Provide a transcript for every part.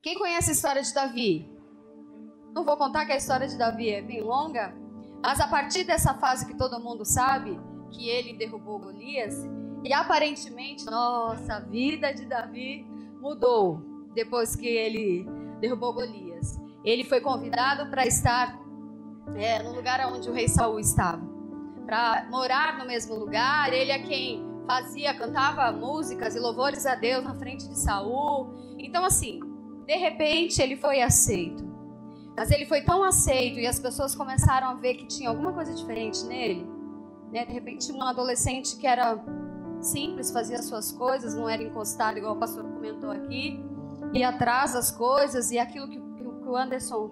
Quem conhece a história de Davi? Não vou contar que a história de Davi é bem longa, mas a partir dessa fase que todo mundo sabe, que ele derrubou Golias, e aparentemente, nossa, a vida de Davi mudou depois que ele derrubou Golias. Ele foi convidado para estar no lugar onde o rei Saul estava, para morar no mesmo lugar. Ele é quem cantava músicas e louvores a Deus na frente de Saul. Então, assim, de repente ele foi aceito. Mas ele foi tão aceito e as pessoas começaram a ver que tinha alguma coisa diferente nele, né? De repente, um adolescente que era simples, fazia suas coisas, não era encostado, igual o pastor comentou aqui, ia atrás das coisas, e aquilo que o Anderson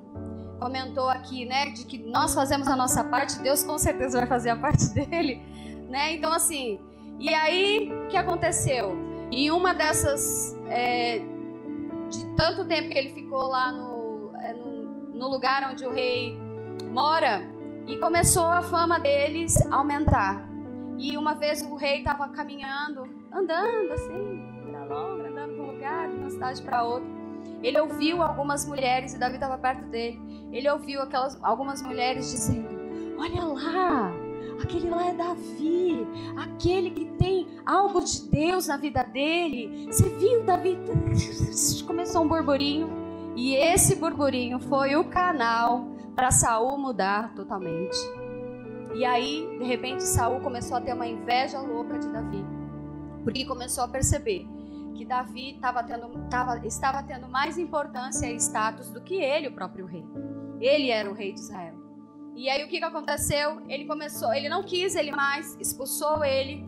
comentou aqui, né? De que nós fazemos a nossa parte, Deus com certeza vai fazer a parte dele, né? Então, assim, e aí, o que aconteceu? Em uma dessas, de tanto tempo que ele ficou lá no lugar onde o rei mora, e começou a fama deles a aumentar. E uma vez o rei estava caminhando, andando assim, pra longe, andando de um lugar, de uma cidade para outra. Ele ouviu algumas mulheres, e Davi estava perto dele. Ele ouviu algumas mulheres dizendo: "Olha lá, aquele lá é Davi, aquele que tem algo de Deus na vida dele. Você viu, Davi?" Começou um burburinho. E esse burburinho foi o canal para Saul mudar totalmente. E aí, de repente, Saul começou a ter uma inveja louca de Davi, porque começou a perceber que Davi estava tendo mais importância e status do que ele, o próprio rei. Ele era o rei de Israel. E aí, o que aconteceu? Ele não quis ele mais, expulsou ele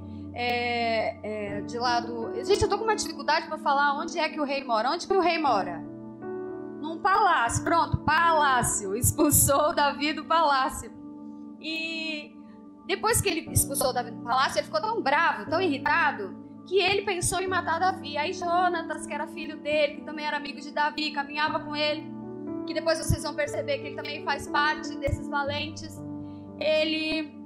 de lá do... Gente, eu tô com uma dificuldade para falar onde é que o rei mora. Onde que o rei mora? Num palácio, pronto, palácio. Expulsou Davi do palácio. E depois que ele expulsou Davi do palácio, ele ficou tão bravo, tão irritado, que ele pensou em matar Davi. Aí Jonatas, que era filho dele, que também era amigo de Davi, caminhava com ele, que depois vocês vão perceber que ele também faz parte desses valentes, ele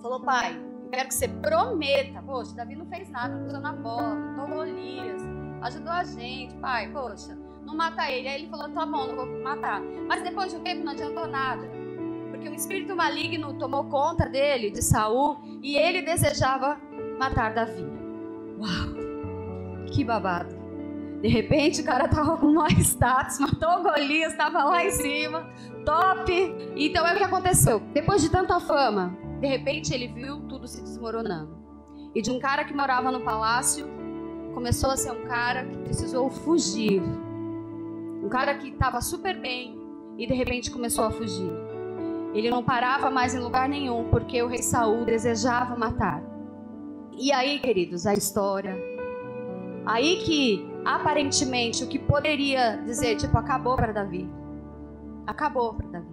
falou: "Pai, eu quero que você prometa, poxa, Davi não fez nada, não usou na bola, não tomou Golias, ajudou a gente, pai, poxa, não mata ele." Aí ele falou: "Tá bom, não vou matar." Mas depois de um tempo não adiantou nada, porque um espírito maligno tomou conta dele, de Saul, e ele desejava matar Davi. Uau, que babado. De repente o cara tava com maior status, matou Golias, tava lá em cima, top. Então é o que aconteceu. Depois de tanta fama, de repente ele viu tudo se desmoronando. E de um cara que morava no palácio, começou a ser um cara que precisou fugir. Um cara que estava super bem e de repente começou a fugir. Ele não parava mais em lugar nenhum, porque o rei Saul desejava matar. E aí, queridos, a história. Aí que, aparentemente, o que poderia dizer, tipo, acabou para Davi. Acabou para Davi.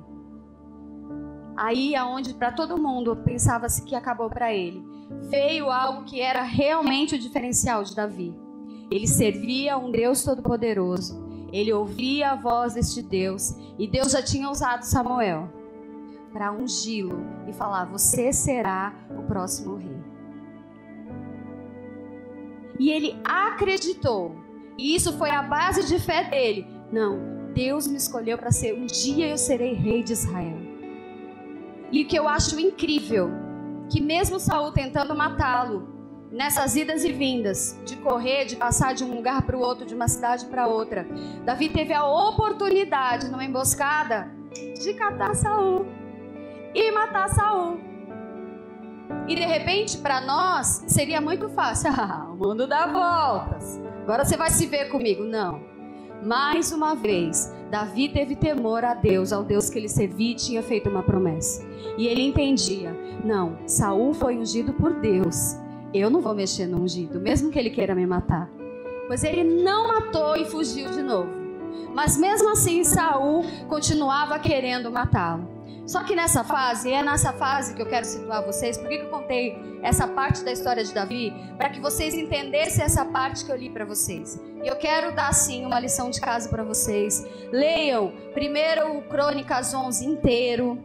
Aí aonde para todo mundo pensava-se que acabou para ele, veio algo que era realmente o diferencial de Davi. Ele servia um Deus Todo-Poderoso. Ele ouvia a voz deste Deus, e Deus já tinha usado Samuel para ungí-lo e falar: "Você será o próximo rei." E ele acreditou, e isso foi a base de fé dele. Não, Deus me escolheu para ser, um dia eu serei rei de Israel. E o que eu acho incrível, que mesmo Saul tentando matá-lo, nessas idas e vindas, de correr, de passar de um lugar para o outro, de uma cidade para outra, Davi teve a oportunidade, numa emboscada, de catar Saul e matar Saul. E de repente, para nós, seria muito fácil. Ah, o mundo dá voltas. Agora você vai se ver comigo. Não. Mais uma vez, Davi teve temor a Deus, ao Deus que ele servia e tinha feito uma promessa. E ele entendia: não, Saul foi ungido por Deus. Eu não vou mexer no ungido, mesmo que ele queira me matar. Pois ele não matou e fugiu de novo. Mas mesmo assim, Saul continuava querendo matá-lo. Só que nessa fase, e é nessa fase que eu quero situar vocês, porque eu contei essa parte da história de Davi, para que vocês entendessem essa parte que eu li para vocês. E eu quero dar, sim, uma lição de casa para vocês. Leiam primeiro o Crônicas 11 inteiro.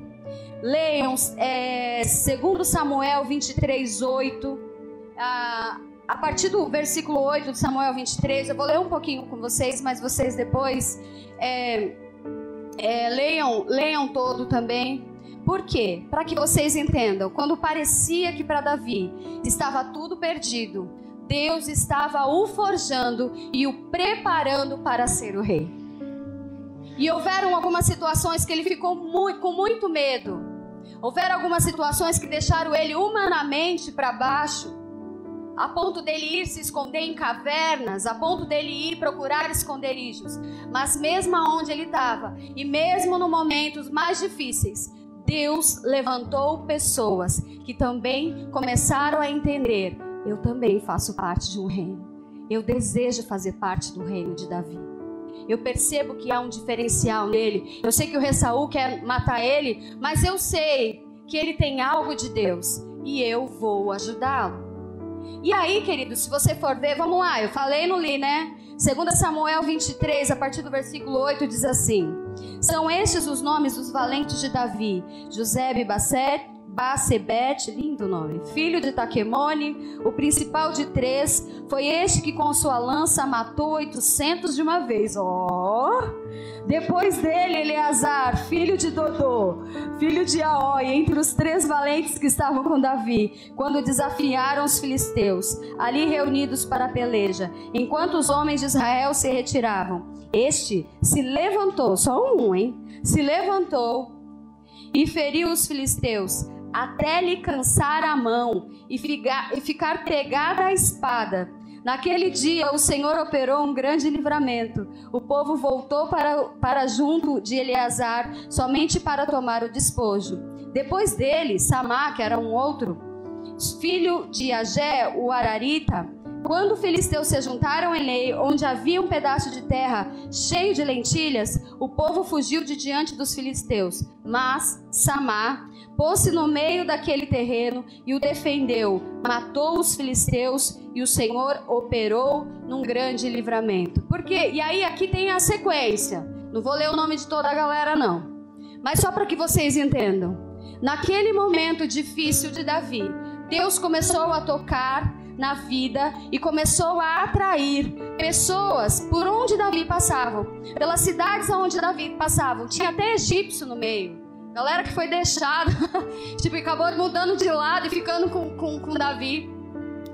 Leiam 2 Samuel 23:8. A partir do versículo 8 de Samuel 23, eu vou ler um pouquinho com vocês, mas vocês depois leiam todo também. Por quê? Para que vocês entendam. Quando parecia que para Davi estava tudo perdido, Deus estava o forjando e o preparando para ser o rei. E houveram algumas situações que ele ficou com muito medo. Houveram algumas situações que deixaram ele humanamente para baixo, a ponto dele ir se esconder em cavernas, a ponto dele ir procurar esconderijos. Mas mesmo aonde ele estava, e mesmo nos momentos mais difíceis, Deus levantou pessoas que também começaram a entender: eu também faço parte de um reino, eu desejo fazer parte do reino de Davi. Eu percebo que há um diferencial nele. Eu sei que o rei Saul quer matar ele, mas eu sei que ele tem algo de Deus e eu vou ajudá-lo. E aí, queridos, se você for ver, vamos lá, eu falei, não li, né? 2 Samuel 23, a partir do versículo 8, diz assim: são estes os nomes dos valentes de Davi: Josebe Bacebete, lindo nome, filho de Taquemone, o principal de 3, foi este que com sua lança matou 800 de uma vez. Depois dele, Eleazar, filho de Dodô, filho de Aói, entre os 3 valentes que estavam com Davi, quando desafiaram os filisteus, ali reunidos para a peleja, enquanto os homens de Israel se retiravam. Este se levantou, se levantou e feriu os filisteus, até lhe cansar a mão e ficar pregada a espada. Naquele dia o Senhor operou um grande livramento. O povo voltou para junto de Eleazar, somente para tomar o despojo. Depois dele, Samá, que era um outro, filho de Agé, o Ararita. Quando os filisteus se juntaram em Lei, onde havia um pedaço de terra cheio de lentilhas, o povo fugiu de diante dos filisteus. Mas Samá pôs-se no meio daquele terreno e o defendeu, matou os filisteus e o Senhor operou num grande livramento. Porque, e aí aqui tem a sequência, não vou ler o nome de toda a galera não, mas só para que vocês entendam. Naquele momento difícil de Davi, Deus começou a tocar na vida e começou a atrair pessoas por onde Davi passava, pelas cidades onde Davi passava. Tinha até egípcio no meio, galera que foi deixada, tipo, acabou mudando de lado e ficando com Davi.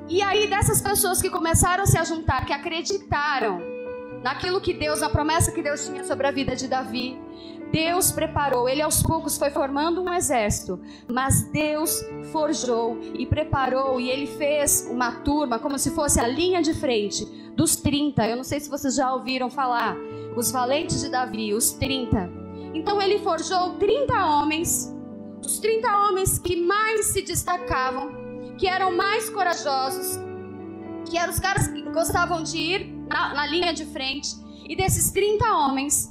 E aí, dessas pessoas que começaram a se juntar, que acreditaram naquilo que Deus, na promessa que Deus tinha sobre a vida de Davi, Deus preparou. Ele aos poucos foi formando um exército, mas Deus forjou e preparou, e ele fez uma turma, como se fosse a linha de frente dos 30. Eu não sei se vocês já ouviram falar, os valentes de Davi, os 30. Então ele forjou 30 homens, os 30 homens que mais se destacavam, que eram mais corajosos, que eram os caras que gostavam de ir na linha de frente. E desses 30 homens,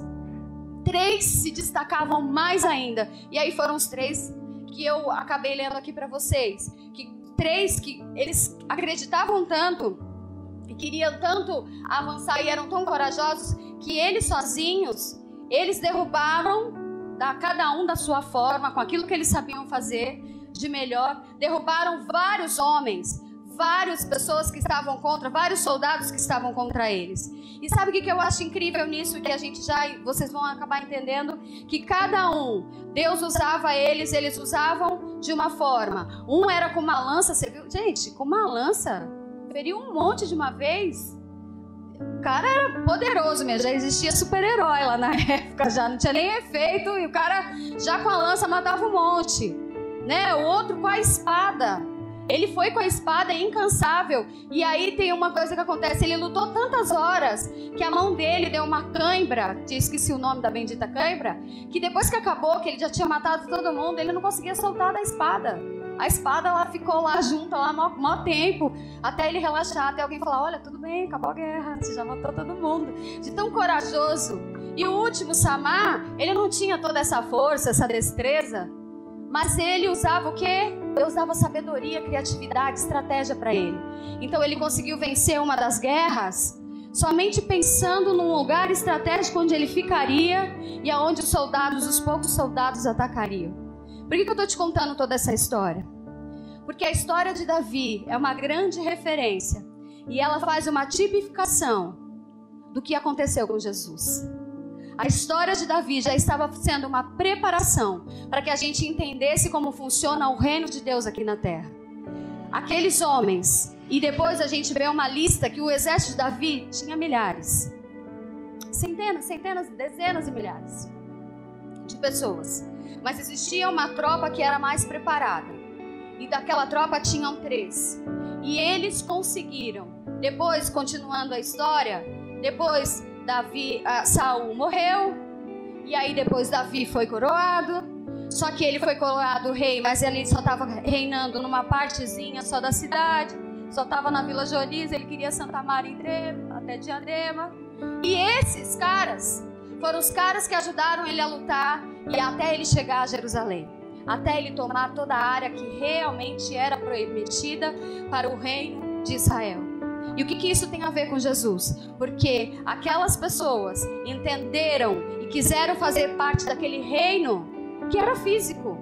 3 se destacavam mais ainda. E aí foram os 3 que eu acabei lendo aqui para vocês, que 3 que eles acreditavam tanto e queriam tanto avançar e eram tão corajosos que eles sozinhos, eles derrubaram, cada um da sua forma, com aquilo que eles sabiam fazer de melhor, derrubaram vários homens, várias pessoas que estavam contra, vários soldados que estavam contra eles. E sabe o que eu acho incrível nisso, que a gente já, vocês vão acabar entendendo, que cada um, Deus usava eles usavam de uma forma. Um era com uma lança, você viu? Gente, com uma lança, feriu um monte de uma vez. O cara era poderoso mesmo, já existia super-herói lá na época, já não tinha nem efeito, e o cara já com a lança matava um monte, né? O outro com a espada, ele foi com a espada incansável. E aí tem uma coisa que acontece, ele lutou tantas horas que a mão dele deu uma cãibra, esqueci o nome da bendita cãibra, que depois que acabou, que ele já tinha matado todo mundo, ele não conseguia soltar da espada. A espada ela ficou lá junto, lá mó tempo, até ele relaxar, até alguém falar: olha, tudo bem, acabou a guerra, você já matou todo mundo. De tão corajoso. E o último, Samá, ele não tinha toda essa força, essa destreza, mas ele usava o quê? Deus dava sabedoria, criatividade, estratégia para ele. Então ele conseguiu vencer uma das guerras somente pensando num lugar estratégico onde ele ficaria e aonde os soldados, os poucos soldados, atacariam. Por que eu estou te contando toda essa história? Porque a história de Davi é uma grande referência E ela faz uma tipificação do que aconteceu com Jesus. A história de Davi já estava sendo uma preparação para que a gente entendesse como funciona o reino de Deus aqui na terra. Aqueles homens, e depois a gente vê uma lista que o exército de Davi tinha milhares. Centenas, dezenas e milhares de pessoas. Mas existia uma tropa que era mais preparada. E daquela tropa tinham 3. E eles conseguiram. Depois, continuando a história, depois Saul morreu. E aí depois Davi foi coroado. Só que ele foi coroado rei, mas ele só estava reinando numa partezinha só da cidade. Só estava na Vila Joris, ele queria Santa Maria até Diadema. E esses caras foram os caras que ajudaram ele a lutar e até ele chegar a Jerusalém. Até ele tomar toda a área que realmente era prometida para o reino de Israel. E o que isso tem a ver com Jesus? Porque aquelas pessoas entenderam e quiseram fazer parte daquele reino que era físico.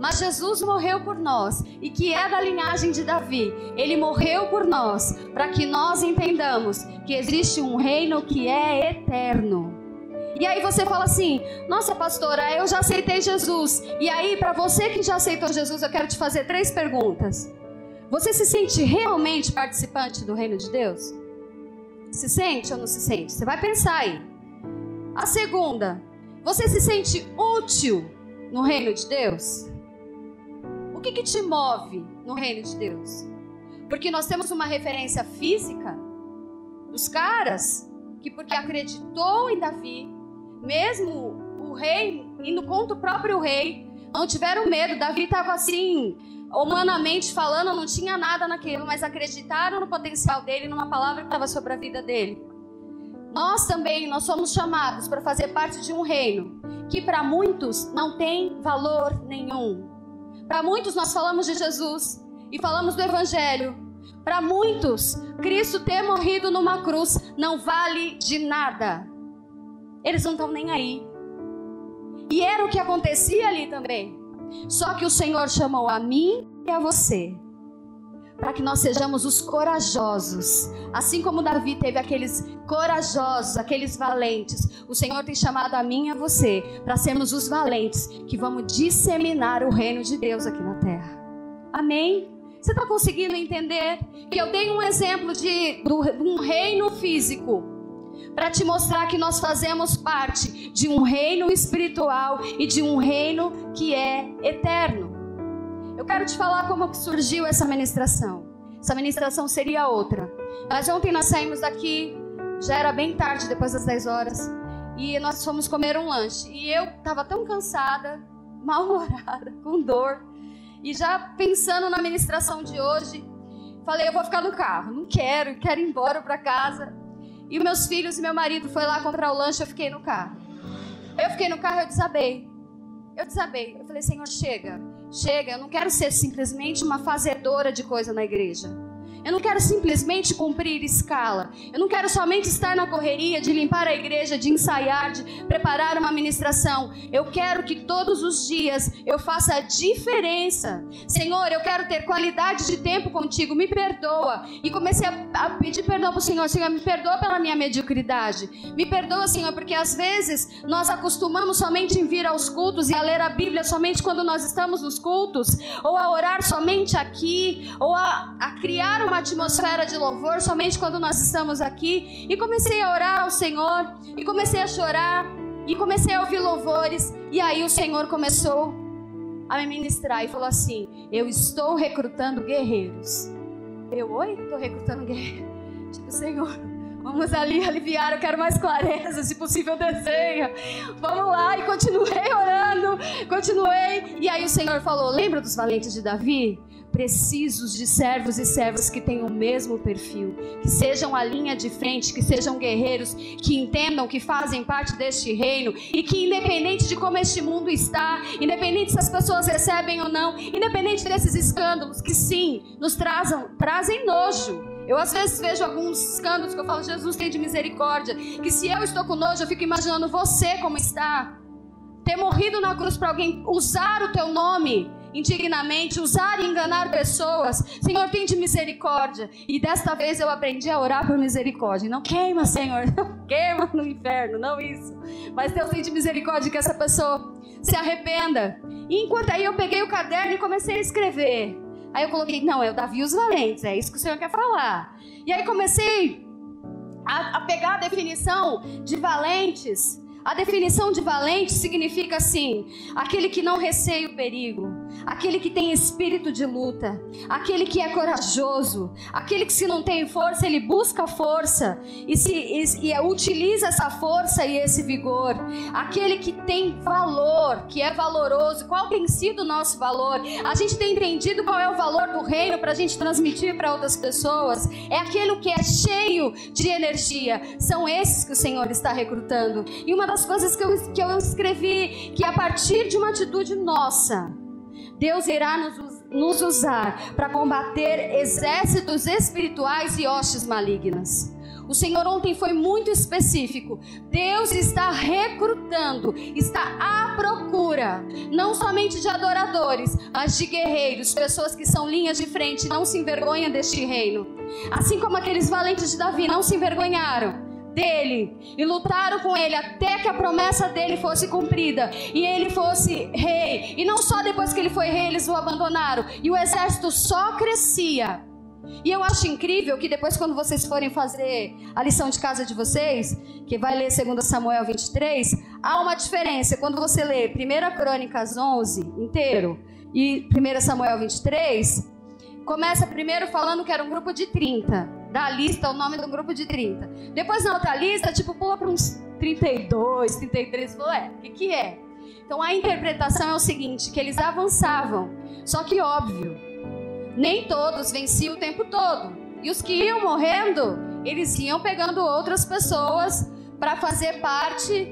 Mas Jesus morreu por nós, e que é da linhagem de Davi. Ele morreu por nós, para que nós entendamos que existe um reino que é eterno. E aí você fala assim: nossa, pastora, eu já aceitei Jesus. E aí, para você que já aceitou Jesus, eu quero te fazer 3 perguntas. Você se sente realmente participante do reino de Deus? Se sente ou não se sente? Você vai pensar aí. A segunda: você se sente útil no reino de Deus? O que te move no reino de Deus? Porque nós temos uma referência física dos caras que, porque acreditou em Davi, mesmo o rei indo contra o próprio rei, não tiveram medo. Davi estava assim, humanamente falando, não tinha nada naquilo, mas acreditaram no potencial dele, numa palavra que estava sobre a vida dele. Nós também, nós somos chamados para fazer parte de um reino que para muitos não tem valor nenhum. Para muitos nós falamos de Jesus e falamos do Evangelho. Para muitos, Cristo ter morrido numa cruz não vale de nada. Eles não estão nem aí. E era o que acontecia ali também. Só que o Senhor chamou a mim e a você, para que nós sejamos os corajosos. Assim como Davi teve aqueles corajosos, aqueles valentes, o Senhor tem chamado a mim e a você para sermos os valentes que vamos disseminar o reino de Deus aqui na terra. Amém? Você está conseguindo entender? Que eu tenho um exemplo de um reino físico para te mostrar que nós fazemos parte de um reino espiritual e de um reino que é eterno. Eu quero te falar como surgiu essa ministração. Essa ministração seria outra. Mas ontem nós saímos daqui, já era bem tarde, depois das 10 horas. E nós fomos comer um lanche. E eu estava tão cansada, mal-humorada, com dor. E já pensando na ministração de hoje, falei, eu vou ficar no carro. Não quero, quero ir embora para casa. E meus filhos e meu marido foi lá comprar o lanche, eu fiquei no carro. Eu fiquei no carro e eu desabei. Eu falei, Senhor, chega. Chega, eu não quero ser simplesmente uma fazedora de coisa na igreja. Eu não quero simplesmente cumprir escala. Eu não quero somente estar na correria de limpar a igreja, de ensaiar, de preparar uma ministração. Eu quero que todos os dias eu faça a diferença. Senhor, eu quero ter qualidade de tempo contigo, me perdoa. E comecei a pedir perdão para o Senhor. Senhor, me perdoa pela minha mediocridade. Me perdoa, Senhor, porque às vezes nós acostumamos somente em vir aos cultos e a ler a Bíblia somente quando nós estamos nos cultos, ou a orar somente aqui, ou a criar uma atmosfera de louvor somente quando nós estamos aqui. E comecei a orar ao Senhor, e comecei a chorar, e comecei a ouvir louvores. E aí o Senhor começou a me ministrar e falou assim: eu estou recrutando guerreiros. Estou recrutando guerreiros. Tipo, Senhor, vamos ali aliviar, eu quero mais clareza, se possível desenha. Vamos lá. E continuei orando, e aí o Senhor falou: lembra dos valentes de Davi? Precisos de servos e servas que tenham o mesmo perfil, que sejam a linha de frente, que sejam guerreiros, que entendam que fazem parte deste reino e que, independente de como este mundo está, independente se as pessoas recebem ou não, independente desses escândalos que sim, nos trazem nojo. Eu às vezes vejo alguns escândalos que eu falo, Jesus tem de misericórdia, que se eu estou com nojo, eu fico imaginando você como está. Ter morrido na cruz para alguém usar o teu nome. indignamente, usar e enganar pessoas. Senhor, tem de misericórdia. E desta vez eu aprendi a orar por misericórdia. Não queima, Senhor, não queima no inferno, não isso. Mas Deus, tem de misericórdia que essa pessoa se arrependa. E enquanto aí eu peguei o caderno e comecei a escrever. Aí eu coloquei, não, é o Davi e os Valentes, é isso que o Senhor quer falar. E aí comecei a pegar a definição de valentes. A definição de valente significa assim: aquele que não receia o perigo, aquele que tem espírito de luta, aquele que é corajoso, aquele que se não tem força, ele busca força e utiliza essa força e esse vigor, aquele que tem valor, que é valoroso. Qual tem sido o nosso valor? A gente tem entendido qual é o valor do reino para a gente transmitir para outras pessoas? É aquele que é cheio de energia. São esses que o Senhor está recrutando. E uma das coisas que eu escrevi, que a partir de uma atitude nossa, Deus irá nos usar para combater exércitos espirituais e hostes malignas. O Senhor ontem foi muito específico. Deus está recrutando, está à procura, não somente de adoradores, mas de guerreiros, pessoas que são linhas de frente, não se envergonham deste reino. Assim como aqueles valentes de Davi não se envergonharam dele e lutaram com ele até que a promessa dele fosse cumprida e ele fosse rei. E não só depois que ele foi rei eles o abandonaram, e o exército só crescia. E eu acho incrível que depois, quando vocês forem fazer a lição de casa de vocês, que vai ler 2 Samuel 23, há uma diferença quando você lê 1 Crônicas 11 inteiro e 1 Samuel 23. Começa primeiro falando que era um grupo de 30, dá a lista, o nome do grupo de 30. Depois na outra lista, tipo, pula para uns 32, 33, falou, o que é? Então a interpretação é o seguinte, que eles avançavam, só que óbvio, nem todos venciam o tempo todo. E os que iam morrendo, eles iam pegando outras pessoas para fazer parte.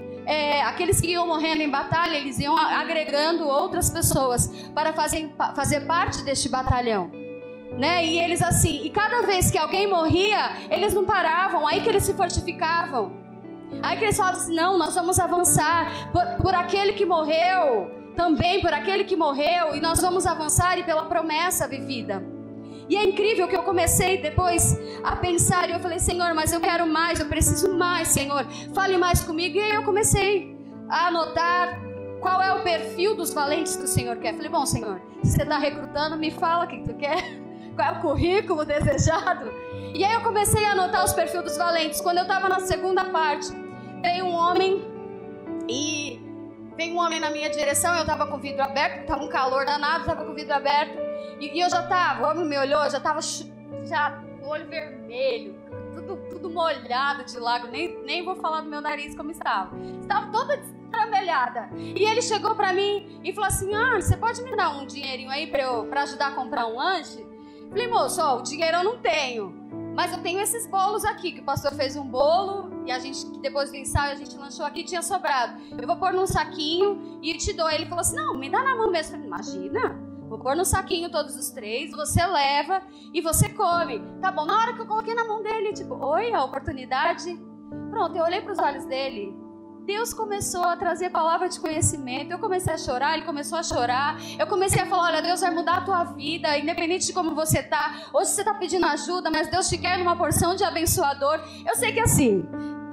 Aqueles que iam morrendo em batalha, eles iam agregando outras pessoas para fazer parte deste batalhão. Né? E eles assim, e cada vez que alguém morria, eles não paravam, aí que eles se fortificavam, aí que eles falavam assim, não, nós vamos avançar por aquele que morreu, também por aquele que morreu, e nós vamos avançar e pela promessa vivida. E é incrível que eu comecei depois a pensar, e eu falei, Senhor, mas eu quero mais, eu preciso mais, Senhor, fale mais comigo. E aí eu comecei a anotar qual é o perfil dos valentes que o Senhor quer. Falei, bom, Senhor, se você está recrutando, me fala o que tu quer. Qual é o currículo desejado? E aí eu comecei a anotar os perfis dos valentes. Quando eu estava na segunda parte, veio um homem na minha direção. Eu estava com o vidro aberto, estava um calor danado, estava com o vidro aberto. E eu já estava, o homem me olhou, eu já estava com o olho vermelho, tudo molhado de lago. Nem vou falar do meu nariz como estava. Estava toda destramelhada. E ele chegou para mim e falou assim, você pode me dar um dinheirinho aí para ajudar a comprar um lanche? Falei, moço, o dinheiro eu não tenho, mas eu tenho esses bolos aqui, que o pastor fez um bolo e a gente, depois do ensaio, a gente lanchou aqui e tinha sobrado. Eu vou pôr num saquinho e te dou. Ele falou assim, não, me dá na mão mesmo. Falei, imagina, vou pôr num saquinho todos os três, você leva e você come. Tá bom, na hora que eu coloquei na mão dele, tipo, oi, a oportunidade. Pronto, eu olhei para os olhos dele. Deus começou a trazer palavra de conhecimento. Eu comecei a chorar, ele começou a chorar. Eu comecei a falar, olha, Deus vai mudar a tua vida, independente de como você tá. Hoje você tá pedindo ajuda, mas Deus te quer numa porção de abençoador. Eu sei que assim,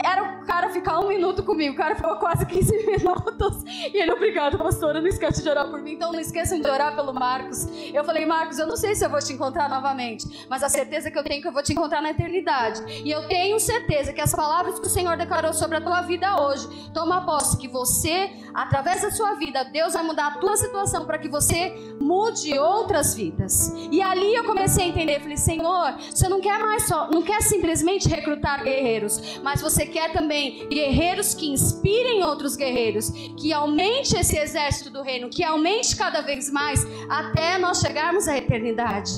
era o cara ficar um minuto comigo. O cara ficou quase 15 minutos. E ele, obrigado, pastora, não esquece de orar por mim. Então não esqueçam de orar pelo Marcos. Eu falei, Marcos, eu não sei se eu vou te encontrar novamente, mas a certeza que eu tenho que eu vou te encontrar na eternidade. E eu tenho certeza que as palavras que o Senhor declarou sobre a tua vida hoje, toma posse que você, através da sua vida, Deus vai mudar a tua situação para que você mude outras vidas. E ali eu comecei a entender. Falei, Senhor, você não quer mais só, não quer simplesmente recrutar guerreiros, mas você quer também guerreiros que inspirem outros guerreiros, que aumente esse exército do reino, que aumente cada vez mais até nós chegarmos à eternidade.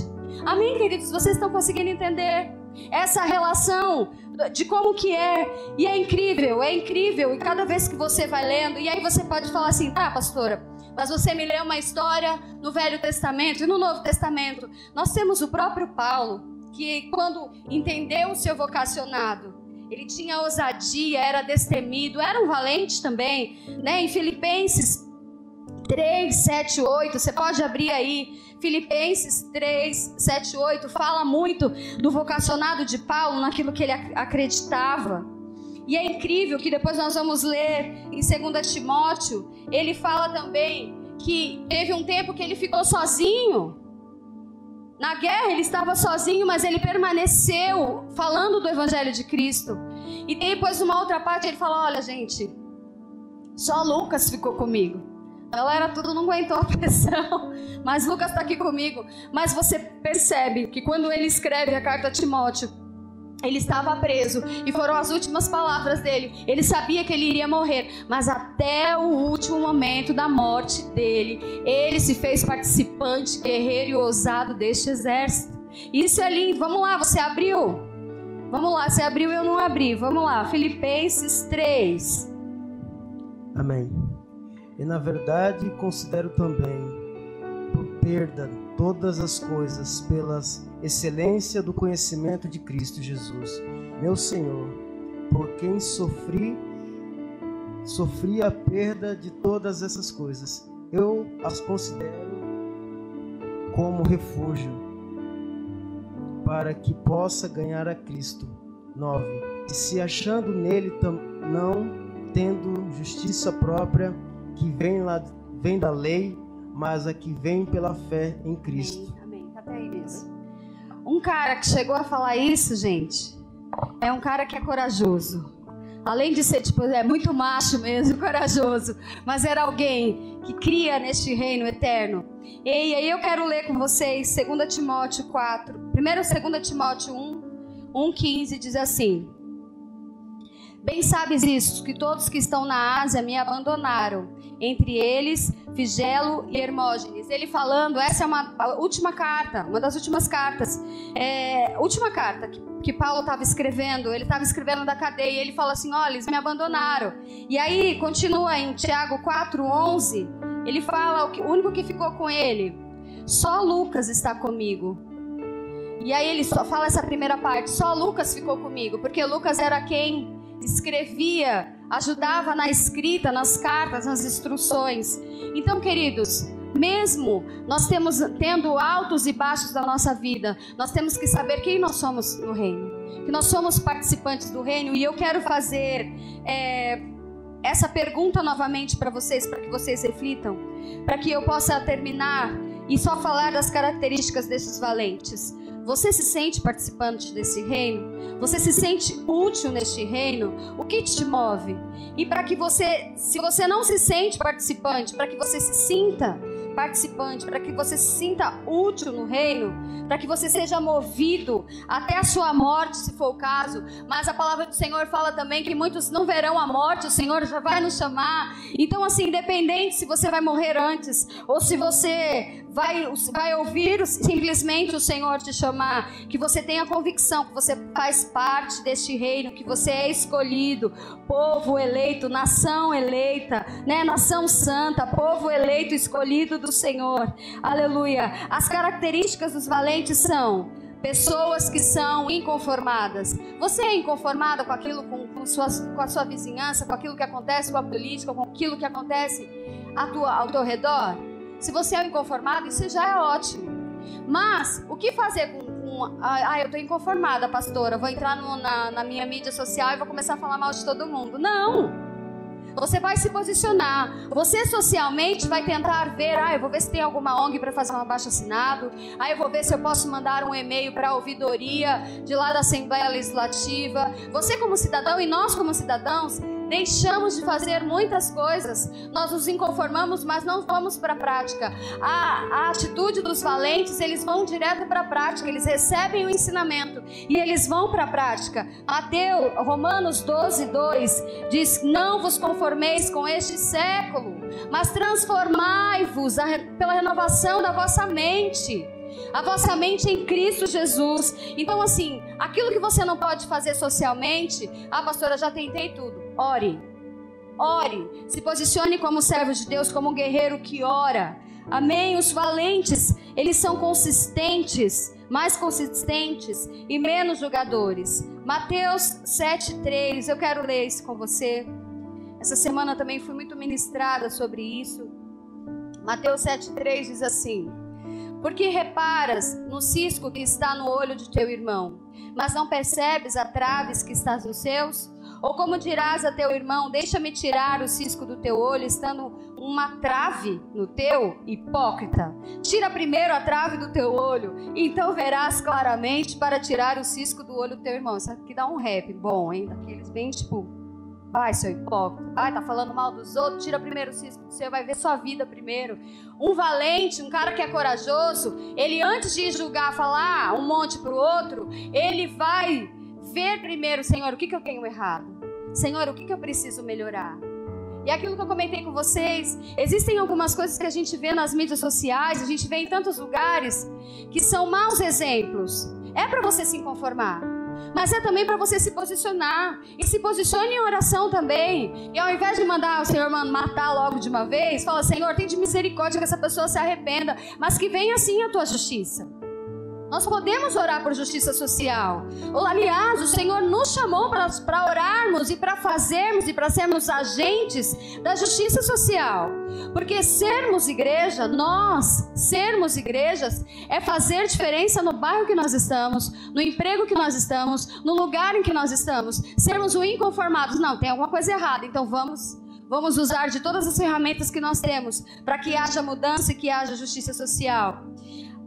Amém, queridos? Vocês estão conseguindo entender essa relação de como que é? E é incrível, e cada vez que você vai lendo, e aí você pode falar assim, tá, pastora, mas você me leu uma história no Velho Testamento e no Novo Testamento. Nós temos o próprio Paulo, que quando entendeu o seu vocacionado, ele tinha ousadia, era destemido, era um valente também, né? Em Filipenses 3, 7, 8, você pode abrir aí, Filipenses 3, 7, 8, fala muito do vocacionado de Paulo, naquilo que ele acreditava. E é incrível que depois nós vamos ler em 2 Timóteo, ele fala também que teve um tempo que ele ficou sozinho. Na guerra ele estava sozinho, mas ele permaneceu falando do Evangelho de Cristo. E depois, numa outra parte, ele fala, olha gente, só Lucas ficou comigo. Galera, tudo não aguentou a pressão, mas Lucas está aqui comigo. Mas você percebe que quando ele escreve a carta a Timóteo, ele estava preso e foram as últimas palavras dele. Ele sabia que ele iria morrer, mas até o último momento da morte dele, ele se fez participante, guerreiro e ousado deste exército. Isso é lindo. Vamos lá, você abriu? Vamos lá, você abriu, eu não abri. Vamos lá, Filipenses 3. Amém. E na verdade considero também por perda todas as coisas pela excelência do conhecimento de Cristo Jesus, meu Senhor, por quem sofri a perda de todas essas coisas. Eu as considero como refúgio para que possa ganhar a Cristo. 9. E se achando nele, não tendo justiça própria, que vem da lei, mas a que vem pela fé em Cristo. Amém, amém. Até aí mesmo. Um cara que chegou a falar isso, gente, é um cara que é corajoso. Além de ser, tipo, é muito macho mesmo, corajoso, mas era alguém que cria neste reino eterno. E aí eu quero ler com vocês 2 Timóteo 4, primeiro 2 Timóteo 1:15 diz assim: Bem sabes isso, que todos que estão na Ásia me abandonaram, entre eles Figelo e Hermógenes. Ele falando, essa é a última carta, uma das últimas cartas, última carta que Paulo estava escrevendo, ele estava escrevendo da cadeia, ele fala assim, olha, eles me abandonaram. E aí, continua em Tiago 4:11, ele fala, o único que ficou com ele, só Lucas está comigo. E aí ele só fala essa primeira parte, só Lucas ficou comigo, porque Lucas era quem escrevia, ajudava na escrita, nas cartas, nas instruções. Então, queridos, mesmo nós tendo altos e baixos da nossa vida, nós temos que saber quem nós somos no reino, que nós somos participantes do reino. E eu quero fazer essa pergunta novamente para vocês, para que vocês reflitam, para que eu possa terminar e só falar das características desses valentes. Você se sente participante desse reino? Você se sente útil neste reino? O que te move? E para que você, se você não se sente participante, para que você se sinta participante, para que você se sinta útil no reino, para que você seja movido até a sua morte, se for o caso. Mas a palavra do Senhor fala também que muitos não verão a morte, o Senhor já vai nos chamar. Então, assim, independente se você vai morrer antes ou se você vai ouvir simplesmente o Senhor te chamar, que você tenha convicção que você faz parte deste reino, que você é escolhido, povo eleito, nação eleita, né? Nação santa, povo eleito, escolhido do Senhor, aleluia. As características dos valentes são pessoas que são inconformadas. Você é inconformada com aquilo, com a sua vizinhança, com aquilo que acontece, com a política, com aquilo que acontece ao teu redor? Se você é inconformado, isso já é ótimo. Mas, o que fazer eu estou inconformada, pastora, vou entrar na minha mídia social e vou começar a falar mal de todo mundo. Não! Você vai se posicionar. Você socialmente vai tentar ver, eu vou ver se tem alguma ONG para fazer um abaixo-assinado, eu vou ver se eu posso mandar um e-mail para a ouvidoria de lá da Assembleia Legislativa. Você como cidadão e nós como cidadãos, deixamos de fazer muitas coisas, nós nos inconformamos, mas não vamos para a prática. A atitude dos valentes, eles vão direto para a prática, eles recebem o ensinamento e eles vão para a prática. Romanos 12:2 diz, não vos conformeis com este século, mas transformai-vos pela renovação da vossa mente. A vossa mente em Cristo Jesus. Então, assim, aquilo que você não pode fazer socialmente, pastora, já tentei tudo. Ore, ore, se posicione como servo de Deus, como um guerreiro que ora, amém? Os valentes, eles são consistentes, mais consistentes e menos julgadores. Mateus 7:3, eu quero ler isso com você, essa semana também fui muito ministrada sobre isso, Mateus 7,3 diz assim: porque reparas no cisco que está no olho de teu irmão, mas não percebes a traves que está nos seus? Ou como dirás a teu irmão, deixa-me tirar o cisco do teu olho, estando uma trave no teu? Hipócrita, tira primeiro a trave do teu olho, então verás claramente para tirar o cisco do olho do teu irmão. Isso aqui dá um rap bom, hein? Daqueles bem tipo, vai seu hipócrita, vai, tá falando mal dos outros, tira primeiro o cisco do seu, vai ver sua vida primeiro. Um valente, um cara que é corajoso, ele antes de julgar, falar um monte pro outro, ele vai ver primeiro, Senhor, o que eu tenho errado? Senhor, o que eu preciso melhorar? E aquilo que eu comentei com vocês, existem algumas coisas que a gente vê nas mídias sociais, a gente vê em tantos lugares, que são maus exemplos. É para você se conformar, mas é também para você se posicionar. E se posicione em oração também. E ao invés de mandar o Senhor matar logo de uma vez, fala, Senhor, tem de misericórdia que essa pessoa se arrependa, mas que venha sim a tua justiça. Nós podemos orar por justiça social. Aliás, o Senhor nos chamou para orarmos e para fazermos e para sermos agentes da justiça social. Porque sermos igreja, nós sermos igrejas, é fazer diferença no bairro que nós estamos, no emprego que nós estamos, no lugar em que nós estamos. Sermos o inconformados. Não, tem alguma coisa errada, então vamos usar de todas as ferramentas que nós temos para que haja mudança e que haja justiça social.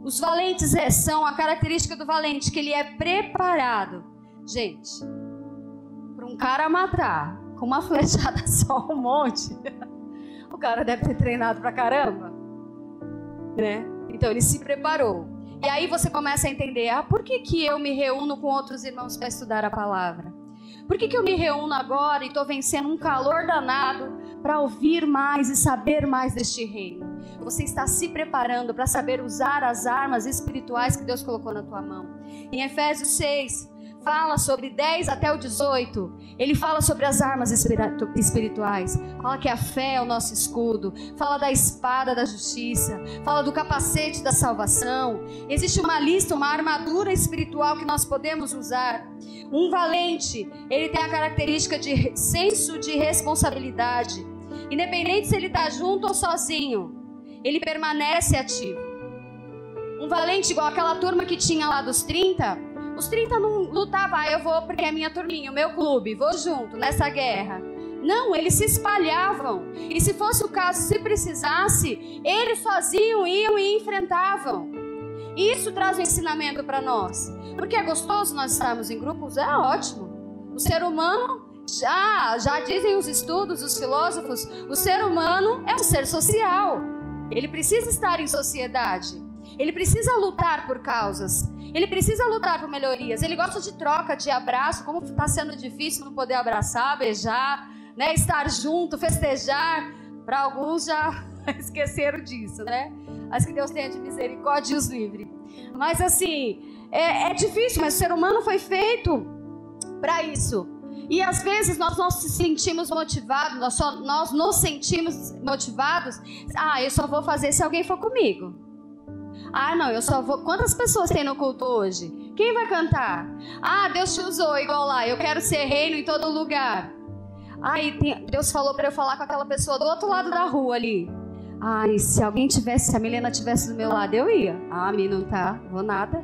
Os valentes são a característica do valente, que ele é preparado. Gente, para um cara matar com uma flechada só um monte, o cara deve ter treinado pra caramba, né? Então ele se preparou. E aí você começa a entender, por que eu me reúno com outros irmãos para estudar a palavra? Por que eu me reúno agora e estou vencendo um calor danado para ouvir mais e saber mais deste reino? Você está se preparando para saber usar as armas espirituais que Deus colocou na tua mão. Em Efésios 6, fala sobre 10 até o 18. Ele fala sobre as armas espirituais. Fala que a fé é o nosso escudo. Fala da espada da justiça. Fala do capacete da salvação. Existe uma lista, uma armadura espiritual que nós podemos usar. Um valente, ele tem a característica de senso de responsabilidade. Independente se ele está junto ou sozinho, ele permanece ativo. Um valente igual aquela turma que tinha lá dos 30... Os 30 não lutavam, eu vou porque é minha turminha, o meu clube, vou junto nessa guerra. Não, eles se espalhavam. E se fosse o caso, se precisasse, eles sozinhos iam e enfrentavam. E isso traz um ensinamento para nós. Porque é gostoso nós estarmos em grupos? É ótimo. O ser humano, já dizem os estudos, os filósofos, o ser humano é um ser social. Ele precisa estar em sociedade. Ele precisa lutar por causas. Ele precisa lutar por melhorias. Ele gosta de troca, de abraço. Como está sendo difícil não poder abraçar, beijar, né? Estar junto, festejar. Para alguns já esqueceram disso, né? Mas que Deus tenha de misericórdia e os livre. Mas assim, é difícil, mas o ser humano foi feito para isso. E às vezes nós não nos sentimos motivados, nós nos sentimos motivados. Eu só vou fazer se alguém for comigo. Não, eu só vou... Quantas pessoas tem no culto hoje? Quem vai cantar? Deus te usou igual lá, eu quero ser reino em todo lugar. Deus falou para eu falar com aquela pessoa do outro lado da rua ali. E se alguém tivesse, se a Milena tivesse do meu lado, eu ia. A mim não tá, vou nada.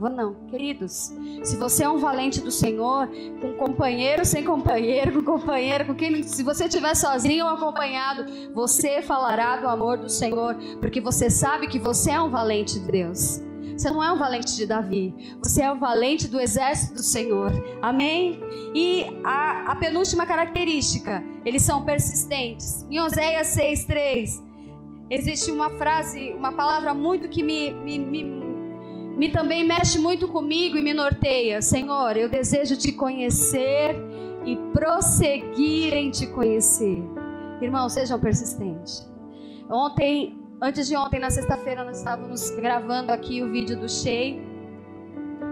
Vou não. Queridos, se você é um valente do Senhor, com companheiro, sem companheiro, com quem, se você estiver sozinho ou acompanhado, você falará do amor do Senhor, porque você sabe que você é um valente de Deus. Você não é um valente de Davi, você é um valente do exército do Senhor. Amém? E a penúltima característica, eles são persistentes. Em Oséias 6,3, existe uma frase, uma palavra muito que me também mexe muito comigo e me norteia. Senhor, eu desejo te conhecer e prosseguir em te conhecer. Irmão, sejam persistentes. Antes de ontem, na sexta-feira, nós estávamos gravando aqui o vídeo do Shei.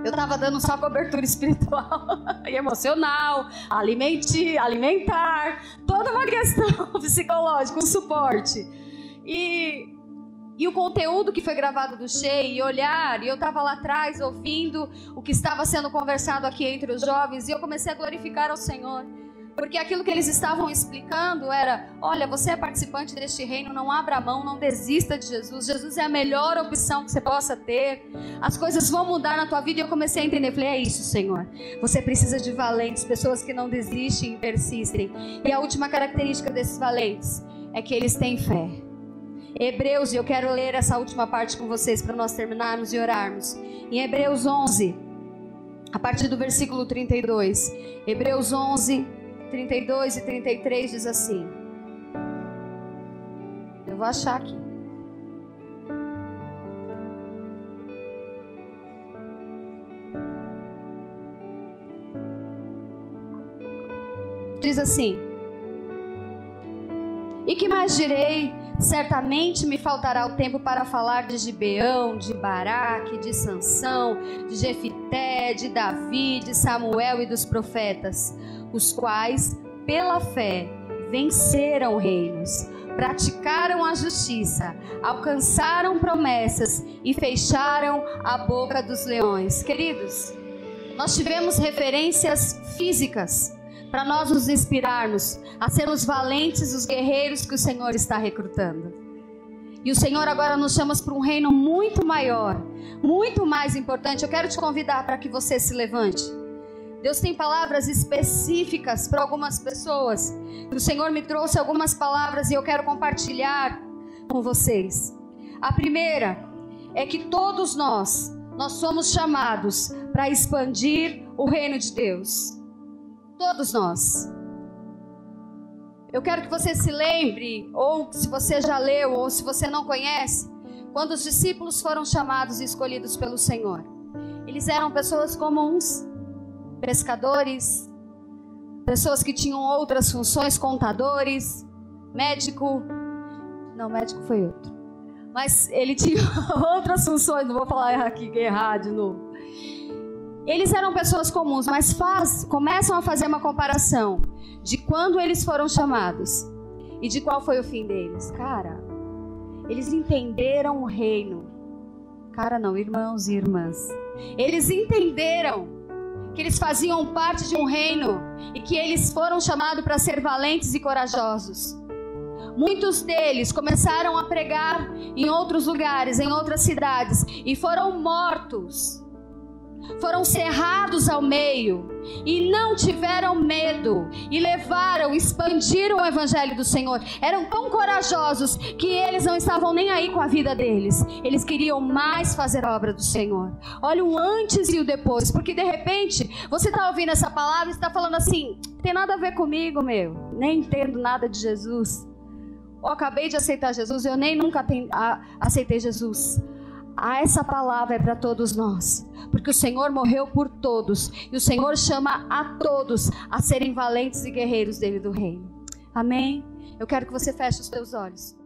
Eu estava dando só cobertura espiritual e emocional, alimentar, toda uma questão psicológica, um suporte. E o conteúdo que foi gravado do Shei, e eu estava lá atrás ouvindo o que estava sendo conversado aqui entre os jovens, e eu comecei a glorificar ao Senhor. Porque aquilo que eles estavam explicando era: olha, você é participante deste reino, não abra mão, não desista de Jesus. Jesus é a melhor opção que você possa ter. As coisas vão mudar na tua vida. E eu comecei a entender, falei: é isso, Senhor. Você precisa de valentes, pessoas que não desistem e persistem. E a última característica desses valentes é que eles têm fé. Hebreus, e eu quero ler essa última parte com vocês para nós terminarmos e orarmos. Em Hebreus 11, a partir do versículo 32. Hebreus 11, 32 e 33 diz assim. Eu vou achar aqui. Diz assim: e que mais direi? Certamente me faltará o tempo para falar de Gibeão, de Baraque, de Sansão, de Jefité, de Davi, de Samuel e dos profetas, os quais, pela fé, venceram reinos, praticaram a justiça, alcançaram promessas e fecharam a boca dos leões. Queridos, nós tivemos referências físicas para nós nos inspirarmos a sermos valentes, os guerreiros que o Senhor está recrutando. E o Senhor agora nos chama para um reino muito maior, muito mais importante. Eu quero te convidar para que você se levante. Deus tem palavras específicas para algumas pessoas. O Senhor me trouxe algumas palavras e eu quero compartilhar com vocês. A primeira é que todos nós somos chamados para expandir o reino de Deus. Todos nós. Eu quero que você se lembre, ou se você já leu, ou se você não conhece, quando os discípulos foram chamados e escolhidos pelo Senhor. Eles eram pessoas comuns, pescadores, pessoas que tinham outras funções, contadores, médico. Não, médico foi outro. Mas ele tinha outras funções, não vou falar aqui errar de novo. Eles eram pessoas comuns, mas começam a fazer uma comparação de quando eles foram chamados e de qual foi o fim deles. Cara, eles entenderam o reino. Cara não, irmãos e irmãs. Eles entenderam que eles faziam parte de um reino e que eles foram chamados para ser valentes e corajosos. Muitos deles começaram a pregar em outros lugares, em outras cidades, e foram mortos. Foram cerrados ao meio e não tiveram medo e levaram, expandiram o evangelho do Senhor. Eram tão corajosos que eles não estavam nem aí com a vida deles. Eles queriam mais fazer a obra do Senhor. Olha o antes e o depois, porque de repente você está ouvindo essa palavra e está falando assim: não tem nada a ver comigo, meu, nem entendo nada de Jesus. Eu acabei de aceitar Jesus, eu nem nunca aceitei Jesus. Essa palavra é para todos nós, porque o Senhor morreu por todos e o Senhor chama a todos a serem valentes e guerreiros dele do reino. Amém? Eu quero que você feche os seus olhos.